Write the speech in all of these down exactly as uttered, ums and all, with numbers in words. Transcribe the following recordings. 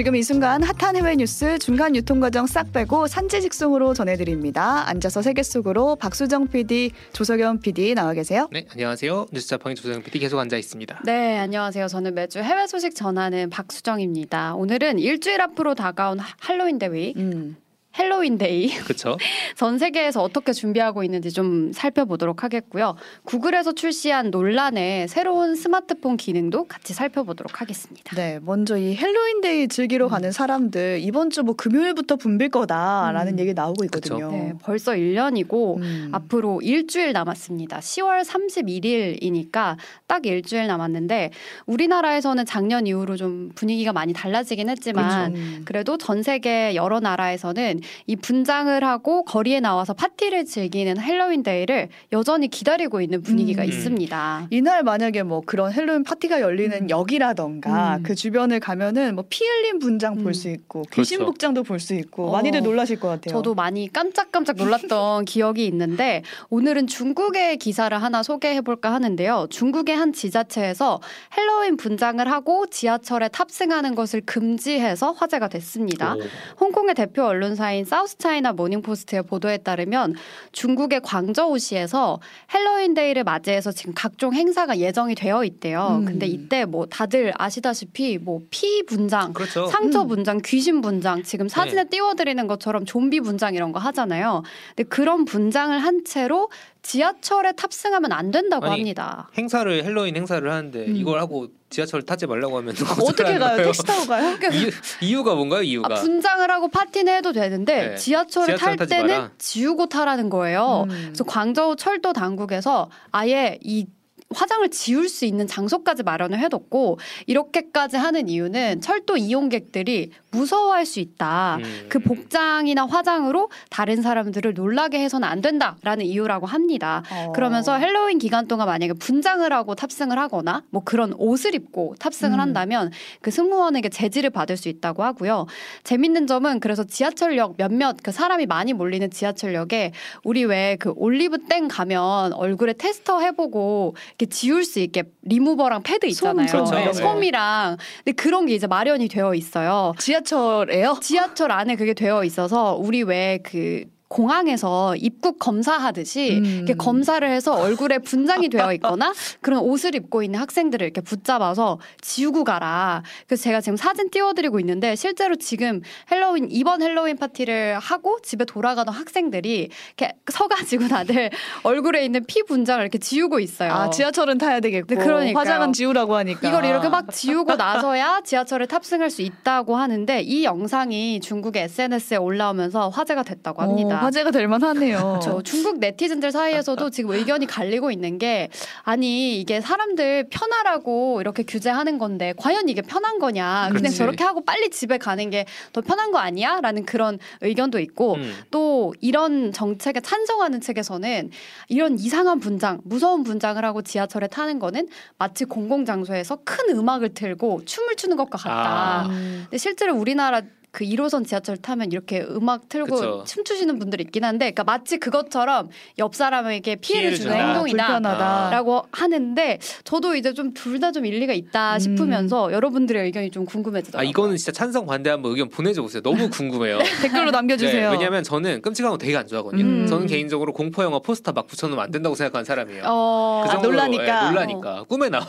지금 이 순간 핫한 해외 뉴스 중간 유통 과정 싹 빼고 산지 직송으로 전해드립니다. 앉아서 세계 속으로 박수정 피디, 조석연 피디 나와 계세요. 네, 안녕하세요. 뉴스자판의 조석연 피디 계속 앉아 있습니다. 네, 안녕하세요. 저는 매주 해외 소식 전하는 박수정입니다. 오늘은 일주일 앞으로 다가온 할로윈 데이. 음. 헬로윈데이. 그렇죠. 전 세계에서 어떻게 준비하고 있는지 좀 살펴보도록 하겠고요. 구글에서 출시한 논란의 새로운 스마트폰 기능도 같이 살펴보도록 하겠습니다. 네, 먼저 이 헬로윈데이 즐기러 음. 가는 사람들 이번 주 뭐 금요일부터 붐빌 거다라는 음. 얘기 나오고 있거든요. 네, 벌써 일 년이고 음. 앞으로 일주일 남았습니다. 시월 삼십일일이니까 딱 일주일 남았는데 우리나라에서는 작년 이후로 좀 분위기가 많이 달라지긴 했지만 그렇죠. 그래도 전 세계 여러 나라에서는 이 분장을 하고 거리에 나와서 파티를 즐기는 헬로윈 데이를 여전히 기다리고 있는 분위기가 음. 있습니다. 이날 만약에 뭐 그런 헬로윈 파티가 열리는 음. 역이라던가 음. 그 주변을 가면은 뭐 피 흘린 분장 볼 수 있고 귀신 그렇죠. 복장도 볼 수 있고 어. 많이들 놀라실 것 같아요. 저도 많이 깜짝깜짝 놀랐던 기억이 있는데 오늘은 중국의 기사를 하나 소개해볼까 하는데요. 중국의 한 지자체에서 헬로윈 분장을 하고 지하철에 탑승하는 것을 금지해서 화제가 됐습니다. 오. 홍콩의 대표 언론사 사인 사우스차이나 모닝포스트의 보도에 따르면 중국의 광저우시에서 헬로윈데이를 맞이해서 지금 각종 행사가 예정이 되어 있대요. 음. 근데 이때 뭐 다들 아시다시피 뭐 피 분장, 그렇죠. 상처 분장, 음. 귀신 분장, 지금 사진에 네. 띄워드리는 것처럼 좀비 분장 이런 거 하잖아요. 근데 그런 분장을 한 채로 지하철에 탑승하면 안 된다고 아니, 합니다. 행사를 헬로윈 행사를 하는데 음. 이걸 하고 지하철 타지 말라고 하면 어떻게 가요? 택시 타고 가요? 이유, 이유가 뭔가요? 이유가 아, 분장을 하고 파티는 해도 되는데 네. 지하철을 지하철 탈 때는 마라. 지우고 타라는 거예요. 음. 그래서 광저우 철도 당국에서 아예 이 화장을 지울 수 있는 장소까지 마련을 해뒀고 이렇게까지 하는 이유는 철도 이용객들이 무서워할 수 있다. 음. 그 복장이나 화장으로 다른 사람들을 놀라게 해서는 안 된다라는 이유라고 합니다. 어. 그러면서 헬로윈 기간 동안 만약에 분장을 하고 탑승을 하거나 뭐 그런 옷을 입고 탑승을 음. 한다면 그 승무원에게 제지를 받을 수 있다고 하고요. 재밌는 점은 그래서 지하철역 몇몇 그 사람이 많이 몰리는 지하철역에 우리 왜 그 올리브땡 가면 얼굴에 테스터 해보고 이렇게 지울 수 있게 리무버랑 패드 있잖아요. 솜, 그렇죠. 네. 솜이랑 근데 그런 게 이제 마련이 되어 있어요. 지하철에요? 지하철 안에 그게 되어 있어서 우리 왜 그 공항에서 입국 검사하듯이 음. 이렇게 검사를 해서 얼굴에 분장이 되어 있거나 그런 옷을 입고 있는 학생들을 이렇게 붙잡아서 지우고 가라. 그래서 제가 지금 사진 띄워드리고 있는데 실제로 지금 헬로윈 이번 헬로윈 파티를 하고 집에 돌아가던 학생들이 이렇게 서가지고 다들 얼굴에 있는 피 분장을 이렇게 지우고 있어요. 아, 지하철은 타야 되겠고 그러니까요. 화장은 지우라고 하니까 이걸 이렇게 막 지우고 나서야 지하철에 탑승할 수 있다고 하는데 이 영상이 중국의 에스엔에스에 올라오면서 화제가 됐다고 합니다. 오. 화제가 될 만하네요. 저 중국 네티즌들 사이에서도 지금 의견이 갈리고 있는 게 아니 이게 사람들 편하라고 이렇게 규제하는 건데 과연 이게 편한 거냐. 그치. 그냥 저렇게 하고 빨리 집에 가는 게 더 편한 거 아니야? 라는 그런 의견도 있고 음. 또 이런 정책에 찬성하는 측에서는 이런 이상한 분장, 무서운 분장을 하고 지하철에 타는 거는 마치 공공장소에서 큰 음악을 틀고 춤을 추는 것과 같다. 아. 근데 실제로 우리나라 그 일호선 지하철 타면 이렇게 음악 틀고 그쵸. 춤추시는 분들이 있긴 한데 그러니까 마치 그것처럼 옆 사람에게 피해를, 피해를 주는 주나. 행동이다 라고 하는데 저도 이제 좀 둘 다 좀 일리가 있다 음. 싶으면서 여러분들의 의견이 좀 궁금해지더라고요. 아, 이거는 진짜 찬성 반대 한번 의견 보내줘보세요. 너무 궁금해요. 댓글로 남겨주세요. 네, 왜냐하면 저는 끔찍한 거 되게 안 좋아하거든요. 음. 저는 개인적으로 공포 영화 포스터 막 붙여놓으면 안 된다고 생각하는 사람이에요. 어... 그 정도로, 아, 놀라니까. 네, 놀라니까. 어. 꿈에 나와.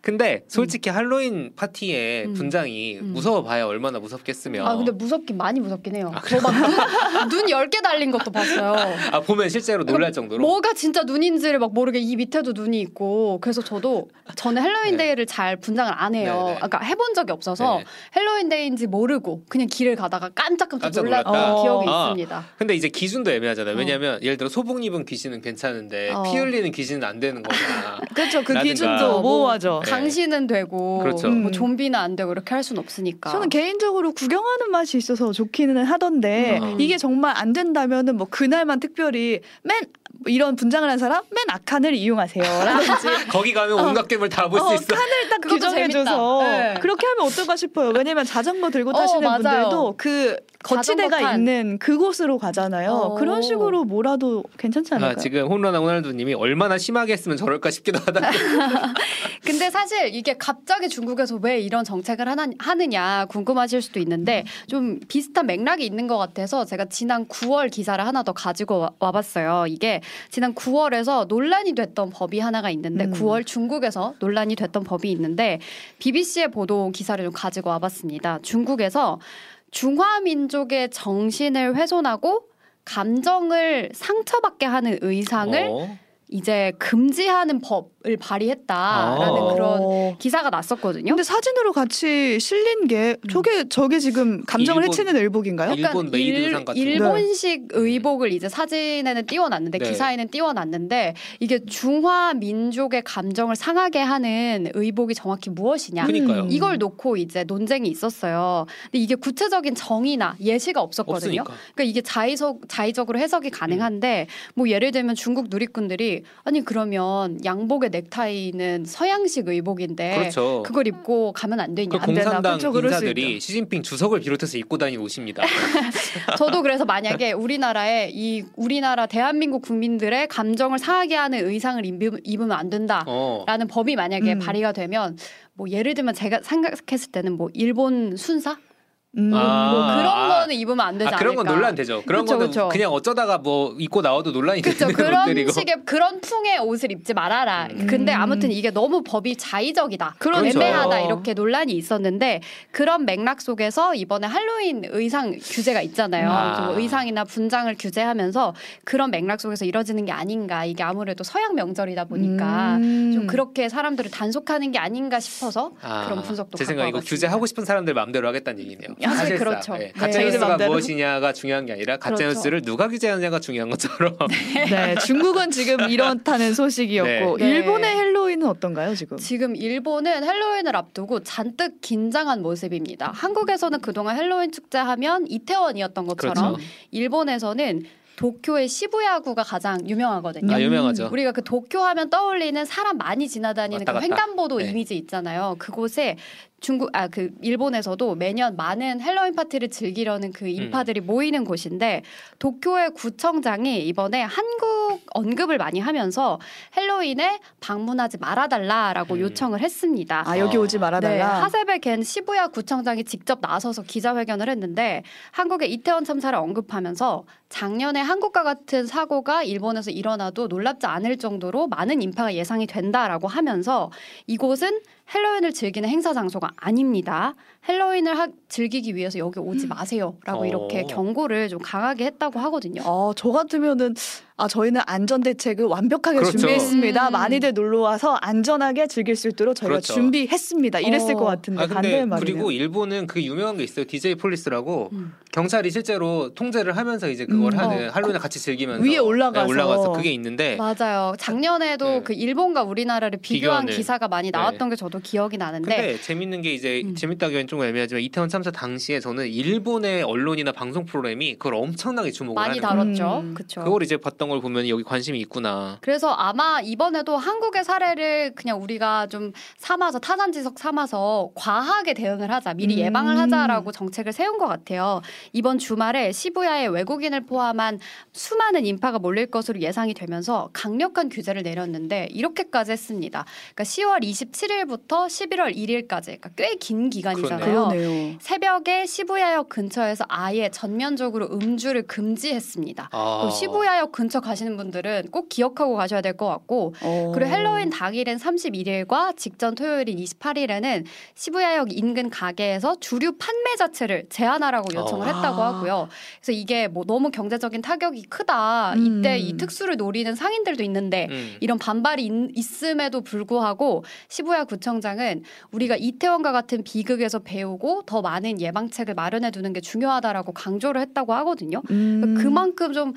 근데 솔직히 음. 할로윈 파티에 음. 분장이 음. 무서워봐야 얼마나 무섭겠으면 아 근데 무섭긴 많이 무섭긴 해요. 아, 저 막 눈 열 개 달린 것도 봤어요. 아 보면 실제로 놀랄 정도로? 뭐가 진짜 눈인지를 막 모르게 이 밑에도 눈이 있고 그래서 저도 저는 헬로윈데이를 네. 잘 분장을 안 해요. 네네. 그러니까 해본 적이 없어서 네네. 헬로윈데이인지 모르고 그냥 길을 가다가 깜짝깜짝 깜짝 놀랐던 어. 기억이 아. 있습니다. 근데 이제 기준도 애매하잖아요. 왜냐면 어. 예를 들어 소복 입은 귀신은 괜찮은데 어. 피 흘리는 귀신은 안 되는 거구나. 그렇죠. 그 기준도 모호하죠. 강신은 네. 되고 그렇죠. 뭐 좀비는 안 되고 이렇게 할 순 없으니까. 저는 개인적으로 구경 하는 맛이 있어서 좋기는 하던데 음. 이게 정말 안 된다면은 뭐 그날만 특별히 맨 이런 분장을 한 사람 맨 악한을 이용하세요라든지 거기 가면 어, 온갖 괴물 다 볼 수 어, 있어. 칸을 딱 규정해줘서 네. 그렇게 하면 어떨까 싶어요. 왜냐면 자전거 들고 타시는 어, 분들도 그 거치대가 자전거판. 있는 그곳으로 가잖아요. 그런 식으로 뭐라도 괜찮지 않을까요? 아, 지금 홈런아 호날두님이 얼마나 심하게 했으면 저럴까 싶기도 하다. 근데 사실 이게 갑자기 중국에서 왜 이런 정책을 하나, 하느냐 궁금하실 수도 있는데 좀 비슷한 맥락이 있는 것 같아서 제가 지난 구월 기사를 하나 더 가지고 와봤어요. 이게 지난 구월에서 논란이 됐던 법이 하나가 있는데 음. 구월 중국에서 논란이 됐던 법이 있는데 비비씨의 보도 기사를 좀 가지고 와봤습니다. 중국에서 중화민족의 정신을 훼손하고 감정을 상처받게 하는 의상을 어? 이제 금지하는 법을 발의했다라는 아~ 그런 기사가 났었거든요. 근데 사진으로 같이 실린 게 저게 저게 지금 감정을 일본, 해치는 의복인가요? 일본 그러니까 메이드 의상 같은 일본식 네. 의복을 이제 사진에는 띄워놨는데 네. 기사에는 띄워놨는데 이게 중화 민족의 감정을 상하게 하는 의복이 정확히 무엇이냐? 그러니까요. 이걸 놓고 이제 논쟁이 있었어요. 근데 이게 구체적인 정의나 예시가 없었거든요. 없으니까. 그러니까 이게 자의적 자의적으로 해석이 가능한데 음. 뭐 예를 들면 중국 누리꾼들이 아니 그러면 양복의 넥타이는 서양식 의복인데 그렇죠. 그걸 입고 가면 안 되냐? 안 공산당 되나? 인사들이 시진핑 주석을 비롯해서 입고 다니는 옷입니다. 저도 그래서 만약에 우리나라에 이 우리나라 대한민국 국민들의 감정을 상하게 하는 의상을 입으면 안 된다라는 어. 법이 만약에 음. 발의가 되면 뭐 예를 들면 제가 생각했을 때는 뭐 일본 순사? 음, 아, 뭐 그런 거는 입으면 안 되지 않을까? 아, 그런 건 논란되죠. 그런 그쵸, 거는 그쵸. 그냥 어쩌다가 뭐 입고 나와도 논란이 되는 것들이고 그런 식의 그런 풍의 옷을 입지 말아라. 음. 근데 아무튼 이게 너무 법이 자의적이다. 그런 그렇죠. 애매하다 이렇게 논란이 있었는데 그런 맥락 속에서 이번에 할로윈 의상 규제가 있잖아요. 아. 뭐 의상이나 분장을 규제하면서 그런 맥락 속에서 이뤄지는 게 아닌가. 이게 아무래도 서양 명절이다 보니까 음. 좀 그렇게 사람들을 단속하는 게 아닌가 싶어서 아. 그런 분석도 제 생각에 이거 규제하고 싶은 사람들 마음대로 하겠다는 얘기네요. 사실 그렇죠. 네. 가짜뉴스가 네. 무엇이냐가 중요한 게 아니라 가짜뉴스를 그렇죠. 누가 규제하느냐가 중요한 것처럼. 네. 네, 중국은 지금 이렇다는 소식이었고 네. 일본의 할로윈은 어떤가요 지금? 지금 일본은 할로윈을 앞두고 잔뜩 긴장한 모습입니다. 한국에서는 그동안 할로윈 축제하면 이태원이었던 것처럼 그렇죠. 일본에서는 도쿄의 시부야구가 가장 유명하거든요. 아, 유명하죠. 우리가 그 도쿄 하면 떠올리는 사람 많이 지나다니는 그 횡단보도 네. 이미지 있잖아요. 그곳에 중국 아 그 일본에서도 매년 많은 할로윈 파티를 즐기려는 그 인파들이 음. 모이는 곳인데 도쿄의 구청장이 이번에 한국 언급을 많이 하면서 할로윈에 방문하지 말아달라라고 음. 요청을 했습니다. 아 여기 오지 말아달라. 네, 하세베 겐 시부야 구청장이 직접 나서서 기자회견을 했는데 한국의 이태원 참사를 언급하면서 작년에 한국과 같은 사고가 일본에서 일어나도 놀랍지 않을 정도로 많은 인파가 예상이 된다라고 하면서 이곳은 할로윈을 즐기는 행사 장소가 아닙니다. 할로윈을 하, 즐기기 위해서 여기 오지 마세요라고 어. 이렇게 경고를 좀 강하게 했다고 하거든요. 어, 저 같으면은 아 저희는 안전 대책을 완벽하게 그렇죠. 준비했습니다. 음. 많이들 놀러 와서 안전하게 즐길 수 있도록 저희가 그렇죠. 준비했습니다. 이랬을 어. 것 같은데 아, 반대의 말이네요. 그리고 일본은 그게 유명한 게 있어요. 디제이 폴리스라고 음. 경찰이 실제로 통제를 하면서 이제 그걸 음. 하는 할로윈을 같이 즐기면서 위에 올라가서, 네, 올라가서 그게 있는데 맞아요. 작년에도 네. 그 일본과 우리나라를 비교한 비교하는, 기사가 많이 나왔던 네. 게 저도 기억이 나는데 근데 재밌는 게 이제 음. 재밌다기엔 좀 애매하지만 이태원 참사 당시에 저는 일본의 언론이나 방송 프로그램이 그걸 엄청나게 주목을 많이 다뤘죠. 음. 그쵸. 그걸 이제 봤던 걸 보면 여기 관심이 있구나. 그래서 아마 이번에도 한국의 사례를 그냥 우리가 좀 삼아서 타산지석 삼아서 과하게 대응을 하자. 미리 예방을 음. 하자라고 정책을 세운 것 같아요. 이번 주말에 시부야에 외국인을 포함한 수많은 인파가 몰릴 것으로 예상이 되면서 강력한 규제를 내렸는데 이렇게까지 했습니다. 그러니까 시월 이십칠일부터 십일월 일일까지 그러니까 꽤 긴 기간이잖아요. 그러네요. 새벽에 시부야역 근처에서 아예 전면적으로 음주를 금지했습니다. 아. 시부야역 근처 가시는 분들은 꼭 기억하고 가셔야 될 것 같고 오. 그리고 할로윈 당일인 삼십일일과 직전 토요일인 이십팔일에는 시부야역 인근 가게에서 주류 판매 자체를 제한하라고 요청을 오. 했다고 하고요. 그래서 이게 뭐 너무 경제적인 타격이 크다. 음. 이때 이 특수를 노리는 상인들도 있는데 음. 이런 반발이 있, 있음에도 불구하고 시부야 구청장은 우리가 이태원과 같은 비극에서 배우고 더 많은 예방책을 마련해두는 게 중요하다라고 강조를 했다고 하거든요. 음. 그러니까 그만큼 좀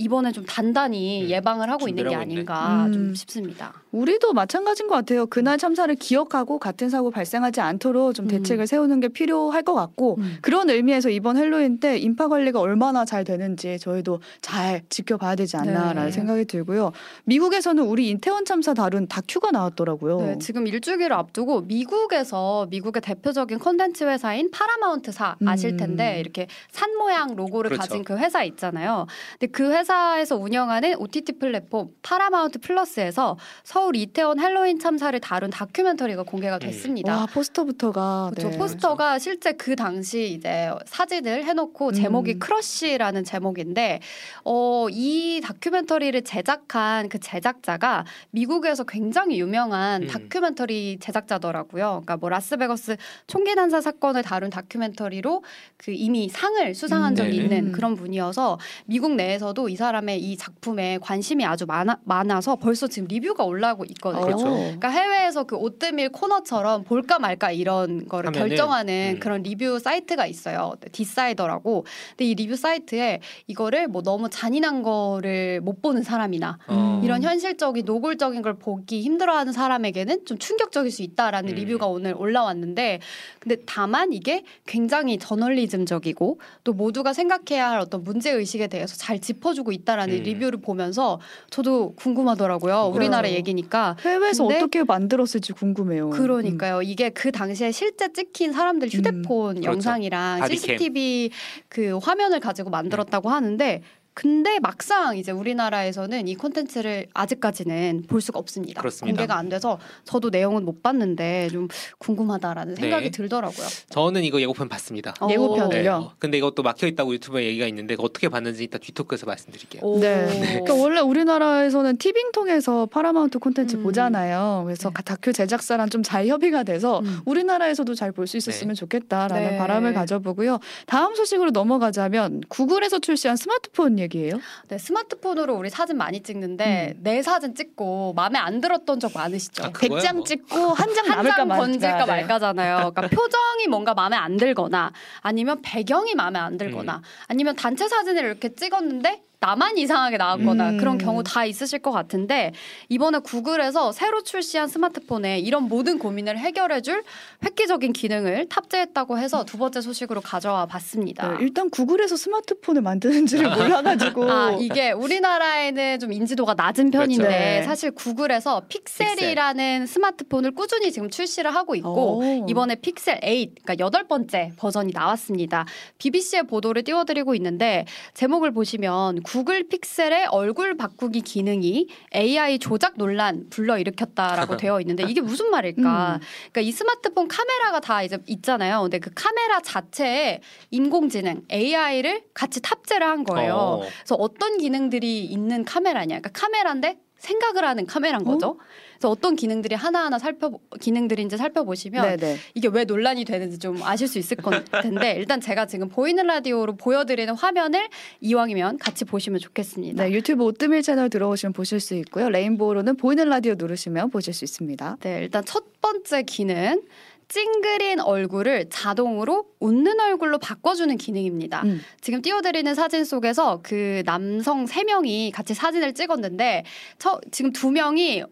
이번에 좀 단단히 음, 예방을 하고 있는 게 아닌가 음. 좀 싶습니다. 우리도 마찬가지인 것 같아요. 그날 참사를 기억하고 같은 사고 발생하지 않도록 좀 대책을 음. 세우는 게 필요할 것 같고 음. 그런 의미에서 이번 헬로윈 때 인파 관리가 얼마나 잘 되는지 저희도 잘 지켜봐야 되지 않나라는 네. 생각이 들고요. 미국에서는 우리 인태원 참사 다룬 다큐가 나왔더라고요. 네, 지금 일주기를 앞두고 미국에서 미국의 대표적인 컨텐츠 회사인 파라마운트사 아실 텐데 음. 이렇게 산 모양 로고를 그렇죠. 가진 그 회사 있잖아요. 근데 그 회사 회사에서 운영하는 오티티 플랫폼 파라마운트 플러스에서 서울 이태원 헬로윈 참사를 다룬 다큐멘터리가 공개가 됐습니다. 와, 포스터부터가 그렇죠. 네. 포스터가 그렇죠. 실제 그 당시 이제 사진을 해놓고 제목이 음. 크러쉬라는 제목인데 어, 이 다큐멘터리를 제작한 그 제작자가 미국에서 굉장히 유명한 음. 다큐멘터리 제작자더라고요. 그러니까 뭐 라스베거스 총기 난사 사건을 다룬 다큐멘터리로 그 이미 상을 수상한 음. 적이 네네. 있는 그런 분이어서 미국 내에서도 이 사람의 이 작품에 관심이 아주 많아, 많아서 벌써 지금 리뷰가 올라오고 있거든요. 그렇죠. 그러니까 해외에서 그 오뜨밀 코너처럼 볼까 말까 이런 거를 하면은, 결정하는 음. 그런 리뷰 사이트가 있어요. 디사이더라고. 근데 이 리뷰 사이트에 이거를 뭐 너무 잔인한 거를 못 보는 사람이나 음. 이런 현실적인 노골적인 걸 보기 힘들어하는 사람에게는 좀 충격적일 수 있다라는 음. 리뷰가 오늘 올라왔는데 근데 다만 이게 굉장히 저널리즘적이고 또 모두가 생각해야 할 어떤 문제의식에 대해서 잘 짚어주고 있다라는 음. 리뷰를 보면서 저도 궁금하더라고요. 우리나라 얘기니까. 해외에서 어떻게 만들었을지 궁금해요. 그러니까요. 음. 이게 그 당시에 실제 찍힌 사람들 휴대폰 음. 영상이랑 그렇죠. 씨씨티비 그 화면을 가지고 만들었다고 음. 하는데 근데 막상 이제 우리나라에서는 이 콘텐츠를 아직까지는 볼 수가 없습니다. 그렇습니다. 공개가 안 돼서 저도 내용은 못 봤는데 좀 궁금하다라는 네. 생각이 들더라고요. 저는 이거 예고편 봤습니다. 예고편을요? 네. 근데 이것도 막혀있다고 유튜브에 얘기가 있는데 어떻게 봤는지 이따 뒤토크에서 말씀드릴게요. 네. 네. 그러니까 원래 우리나라에서는 티빙 통해서 파라마운트 콘텐츠 음. 보잖아요. 그래서 네. 다큐 제작사랑 좀 잘 협의가 돼서 음. 우리나라에서 잘 볼 수 있었으면 네. 좋겠다라는 네. 바람을 가져보고요. 다음 소식으로 넘어가자면 구글에서 출시한 스마트폰 얘기 얘기예요? 네, 스마트폰으로 우리 사진 많이 찍는데 음. 내 사진 찍고 마음에 안 들었던 적 많으시죠? 아, 백 장 뭐. 찍고 한 장 남을까 말까 말까잖아요. 그러니까 표정이 뭔가 마음에 안 들거나 아니면 배경이 마음에 안 들거나 음. 아니면 단체 사진을 이렇게 찍었는데 나만 이상하게 나왔거나 음. 그런 경우 다 있으실 것 같은데 이번에 구글에서 새로 출시한 스마트폰에 이런 모든 고민을 해결해줄 획기적인 기능을 탑재했다고 해서 두 번째 소식으로 가져와 봤습니다. 네, 일단 구글에서 스마트폰을 만드는지를 몰라가지고 아, 이게 우리나라에는 좀 인지도가 낮은 편인데 그렇죠. 네. 사실 구글에서 픽셀이라는 픽셀. 스마트폰을 꾸준히 지금 출시를 하고 있고 오. 이번에 픽셀 팔, 그러니까 여덟 번째 버전이 나왔습니다. 비비씨의 보도를 띄워드리고 있는데 제목을 보시면 구글 픽셀의 얼굴 바꾸기 기능이 에이아이 조작 논란 불러일으켰다라고 되어 있는데 이게 무슨 말일까? 음. 그러니까 이 스마트폰 카메라가 다 이제 있잖아요. 근데 그 카메라 자체에 인공지능 에이아이를 같이 탑재를 한 거예요. 어. 그래서 어떤 기능들이 있는 카메라냐? 그러니까 카메라인데 생각을 하는 카메라인 거죠. 어? 그래서 어떤 기능들이 하나하나 살펴 기능들인지 살펴보시면 네네. 이게 왜 논란이 되는지 좀 아실 수 있을 건 텐데 일단 제가 지금 보이는 라디오로 보여드리는 화면을 이왕이면 같이 보시면 좋겠습니다. 네, 유튜브 오뜨밀 채널 들어오시면 보실 수 있고요. 레인보우로는 보이는 라디오 누르시면 보실 수 있습니다. 네, 일단 첫 번째 기능. 찡그린 얼굴을 자동으로 웃는 얼굴로 바꿔주는 기능입니다. 음. 지금 띄워드리는 사진 속에서 그 남성 세 명이 같이 사진을 찍었는데 저 지금 두 명이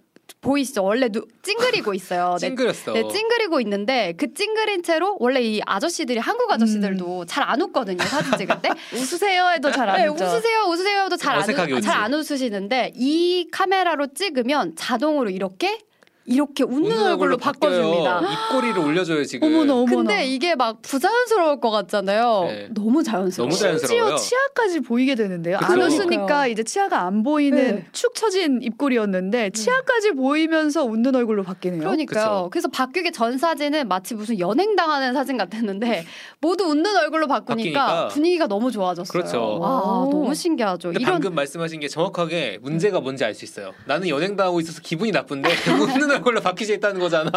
보이시죠? 원래 누, 찡그리고 있어요. 찡그렸어. 네, 네, 찡그리고 있는데 그 찡그린 채로 원래 이 아저씨들이 한국 아저씨들도 음. 잘 안 웃거든요. 사진 찍을 때. 웃으세요 해도 잘 안 네, 웃죠. 웃으세요 웃으세요 해도 잘 안 웃으시는데 이 카메라로 찍으면 자동으로 이렇게 이렇게 웃는, 웃는 얼굴로, 얼굴로 바꿔줍니다. 입꼬리를 올려줘요 지금. 어머나, 어머나. 근데 이게 막 부자연스러울 것 같잖아요. 네. 너무 자연스러워. 너무 자연스러워요. 심지어 치아까지 보이게 되는데요. 그쵸? 안 웃으니까 이제 치아가 안 보이는 네. 축 처진 입꼬리였는데 치아까지 보이면서 웃는 얼굴로 바뀌네요. 그러니까요. 그쵸? 그래서 바뀌기 전 사진은 마치 무슨 연행당하는 사진 같았는데 모두 웃는 얼굴로 바꾸니까, 바뀌니까. 분위기가 너무 좋아졌어요. 그렇죠. 아, 너무 신기하죠. 그러니까 이런... 방금 말씀하신 게 정확하게 문제가 뭔지 알 수 있어요. 나는 연행당하고 있어서 기분이 나쁜데 웃는 동그란 걸로 바뀌어져 있다는 거잖아.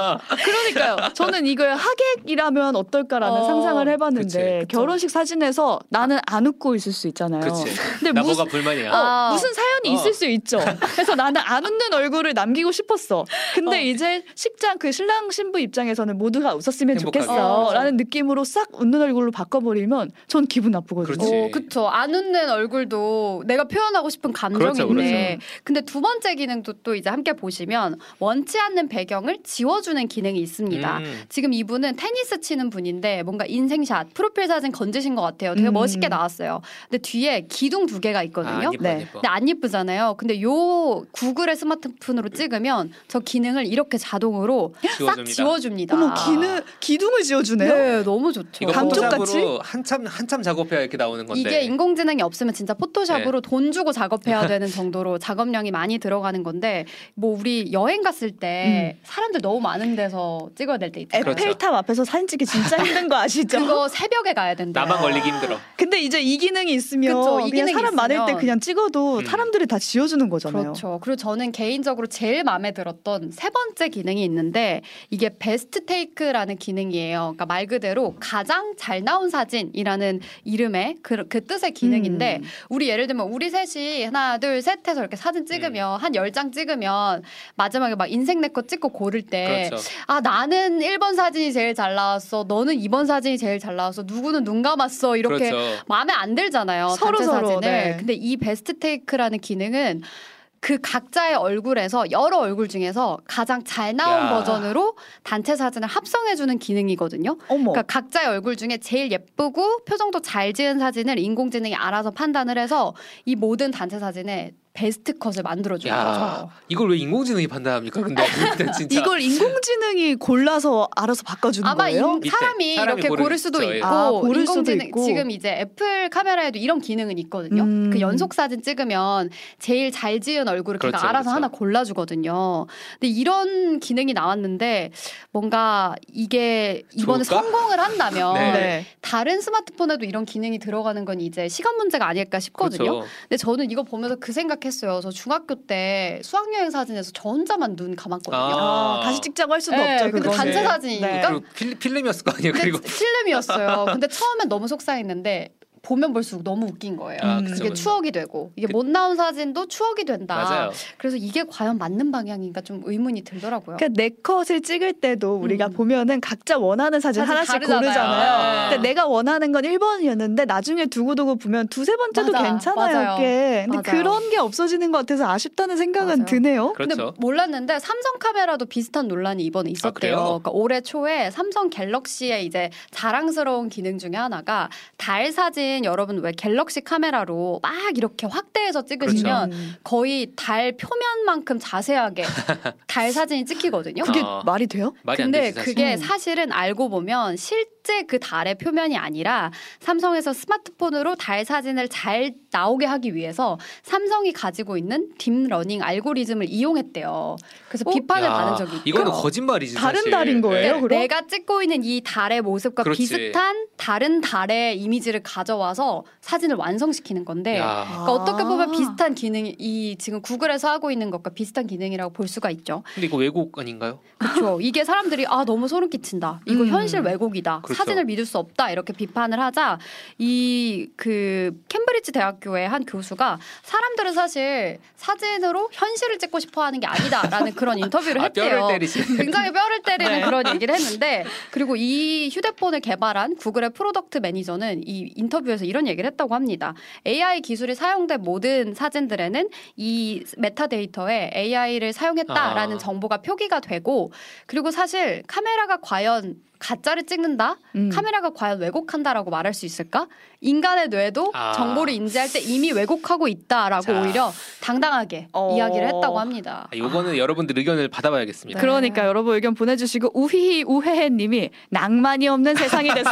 그러니까요. 저는 이걸 하객이라면 어떨까라는 어, 상상을 해봤는데 그치, 그치. 결혼식 사진에서 나는 안 웃고 있을 수 있잖아요. 그치. 근데 나 무슨, 뭐가 불만이야. 어, 아. 무슨 사연이 어. 있을 수 있죠. 그래서 나는 안 웃는 얼굴을 남기고 싶었어. 근데 어. 이제 식장 그 신랑 신부 입장에서는 모두가 웃었으면 행복하게. 좋겠어 어, 라는 느낌으로 싹 웃는 얼굴로 바꿔버리면 전 기분 나쁘거든요. 어, 그쵸. 안 웃는 얼굴도 내가 표현하고 싶은 감정인데 그렇죠, 그렇죠. 근데 두 번째 기능도 또 이제 함께 보시면 원치 않는 배경을 지워주는 기능이 있습니다. 음. 지금 이분은 테니스 치는 분인데 뭔가 인생샷, 프로필 사진 건지신 것 같아요. 되게 음. 멋있게 나왔어요. 근데 뒤에 기둥 두 개가 있거든요. 아, 안 예뻐, 네. 안 예뻐. 근데 안 예쁘잖아요. 근데 요 구글의 스마트폰으로 찍으면 저 기능을 이렇게 자동으로 지워줍니다. 싹 지워줍니다. 어머, 기능, 기둥을 지워주네요? 네, 너무 좋죠. 이거 포토샵으로 한참, 한참 작업해야 이렇게 나오는 건데 이게 인공지능이 없으면 진짜 포토샵으로 네. 돈 주고 작업해야 되는 정도로 작업량이 많이 들어가는 건데 뭐 우리 여행 갔을 때 음. 사람들 너무 많은 데서 찍어야 될 때 있잖아요. 에펠탑 앞에서 사진 찍기 진짜 힘든 거 아시죠? 그거 새벽에 가야 된다. 나만 걸리기 힘들어. 근데 이제 이 기능이 있으면 그쵸, 이 기능이 사람 있으면. 많을 때 그냥 찍어도 음. 사람들이 다 지워주는 거잖아요. 그렇죠. 그리고 저는 개인적으로 제일 마음에 들었던 세 번째 기능이 있는데 이게 베스트 테이크라는 기능이에요. 그러니까 말 그대로 가장 잘 나온 사진이라는 이름의 그, 그 뜻의 기능인데 음. 우리 예를 들면 우리 셋이 하나 둘 셋 해서 이렇게 사진 찍으면 음. 한 열 장 찍으면 마지막에 막 인생 내 거 찍고 고를 때 그렇죠. 아 나는 일 번 사진이 제일 잘 나왔어. 너는 이 번 사진이 제일 잘 나왔어. 누구는 눈 감았어. 이렇게 그렇죠. 마음에 안 들잖아요. 서로 서로. 네. 근데 이 베스트 테이크라는 기능은 그 각자의 얼굴에서 여러 얼굴 중에서 가장 잘 나온 야. 버전으로 단체 사진을 합성해주는 기능이거든요. 어머. 그러니까 각자의 얼굴 중에 제일 예쁘고 표정도 잘 지은 사진을 인공지능이 알아서 판단을 해서 이 모든 단체 사진에 베스트 컷을 만들어줘요. 야, 이걸 왜 인공지능이 판단합니까? 근데 진짜 이걸 인공지능이 골라서 알아서 바꿔주는 아마 거예요? 아마 사람이, 사람이 이렇게 고를, 고를 수도 있고, 아, 고를 인공지능 수도 있고. 지금 이제 애플 카메라에도 이런 기능은 있거든요. 음. 그 연속 사진 찍으면 제일 잘 지은 얼굴을 그렇죠, 걔가 알아서 그렇죠. 하나 골라주거든요. 근데 이런 기능이 나왔는데 뭔가 이게 이번에 좋을까? 성공을 한다면 네. 네. 다른 스마트폰에도 이런 기능이 들어가는 건 이제 시간 문제가 아닐까 싶거든요. 그렇죠. 근데 저는 이거 보면서 그 생각 했어요. 저 중학교 때 수학여행 사진에서 저 혼자만 눈 감았거든요. 아~ 아, 다시 찍자고 할 수도 네, 없죠. 근데 단체 네. 사진이니까 네. 필름, 필름이었을 거 아니에요. 그리고 필름이었어요. 근데 처음엔 너무 속상했는데 보면 볼수록 너무 웃긴 거예요. 아, 그게 그쵸, 추억이 그쵸. 되고 이게 그... 못 나온 사진도 추억이 된다. 맞아요. 그래서 이게 과연 맞는 방향인가 좀 의문이 들더라고요. 그러니까 내 컷을 찍을 때도 우리가 음. 보면은 각자 원하는 사진, 사진 하나씩 다르잖아요. 고르잖아요. 아. 근데 내가 원하는 건 일 번이었는데 나중에 두고두고 보면 두세 번째도 맞아. 괜찮아요. 근데 맞아요. 그런 게 없어지는 것 같아서 아쉽다는 생각은 맞아요. 드네요. 그렇죠. 근데 몰랐는데 삼성 카메라도 비슷한 논란이 이번에 있었대요. 아, 그러니까 올해 초에 삼성 갤럭시의 이제 자랑스러운 기능 중에 하나가 달 사진 여러분 왜 갤럭시 카메라로 막 이렇게 확대해서 찍으시면 그렇죠. 거의 달 표면만큼 자세하게 달 사진이 찍히거든요. 그게 어. 말이 돼요? 말이 근데 안 되지, 사실. 그게 사실은 알고 보면 실제 그 달의 표면이 아니라 삼성에서 스마트폰으로 달 사진을 잘 나오게 하기 위해서 삼성이 가지고 있는 딥러닝 알고리즘을 이용했대요. 그래서 어? 비판을 야. 받은 적이 있어요. 이거는 거짓말이지 다른 사실. 달인 거예요? 네. 그럼? 내가 찍고 있는 이 달의 모습과 그렇지. 비슷한 다른 달의 이미지를 가져 와서 사진을 완성시키는 건데 그러니까 어떻게 보면 비슷한 기능이 이 지금 구글에서 하고 있는 것과 비슷한 기능이라고 볼 수가 있죠. 근데 이거 왜곡 아닌가요? 그렇죠. 이게 사람들이 아 너무 소름 끼친다. 이거 음. 현실 왜곡이다. 그렇죠. 사진을 믿을 수 없다. 이렇게 비판을 하자 이 그 캠브리지 대학교의 한 교수가 사람들은 사실 사진으로 현실을 찍고 싶어하는 게 아니다라는 그런 인터뷰를 했대요. 아, 뼈를 때리시네. 굉장히 뼈를 때리는 네. 그런 얘기를 했는데 그리고 이 휴대폰을 개발한 구글의 프로덕트 매니저는 이 인터뷰 에서 이런 얘기를 했다고 합니다. 에이아이 기술이 사용된 모든 사진들에는 이 메타데이터에 에이아이를 사용했다라는 아. 정보가 표기가 되고 그리고 사실 카메라가 과연 가짜를 찍는다? 음. 카메라가 과연 왜곡한다라고 말할 수 있을까? 인간의 뇌도 아. 정보를 인지할 때 이미 왜곡하고 있다라고 자. 오히려 당당하게 어. 이야기를 했다고 합니다. 이거는 아. 여러분들 의견을 받아봐야겠습니다. 네. 그러니까 여러분 의견 보내주시고 우히히 우헤헤님이 낭만이 없는 세상이 됐어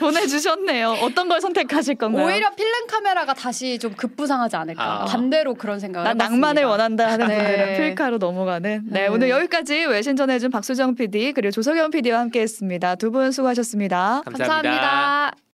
보내주셨네요. 어떤 걸 선택하실 건가요? 오히려 필름 카메라가 다시 좀 급부상하지 않을까. 아. 반대로 그런 생각을 해봤습니다. 낭만을 원한다 하는 네. 분들은 필카로 넘어가는 네, 네. 오늘 여기까지 외신전해준 박수정 피디 그리고 조석 박수정 피디와 함께했습니다. 두 분 수고하셨습니다. 감사합니다. 감사합니다.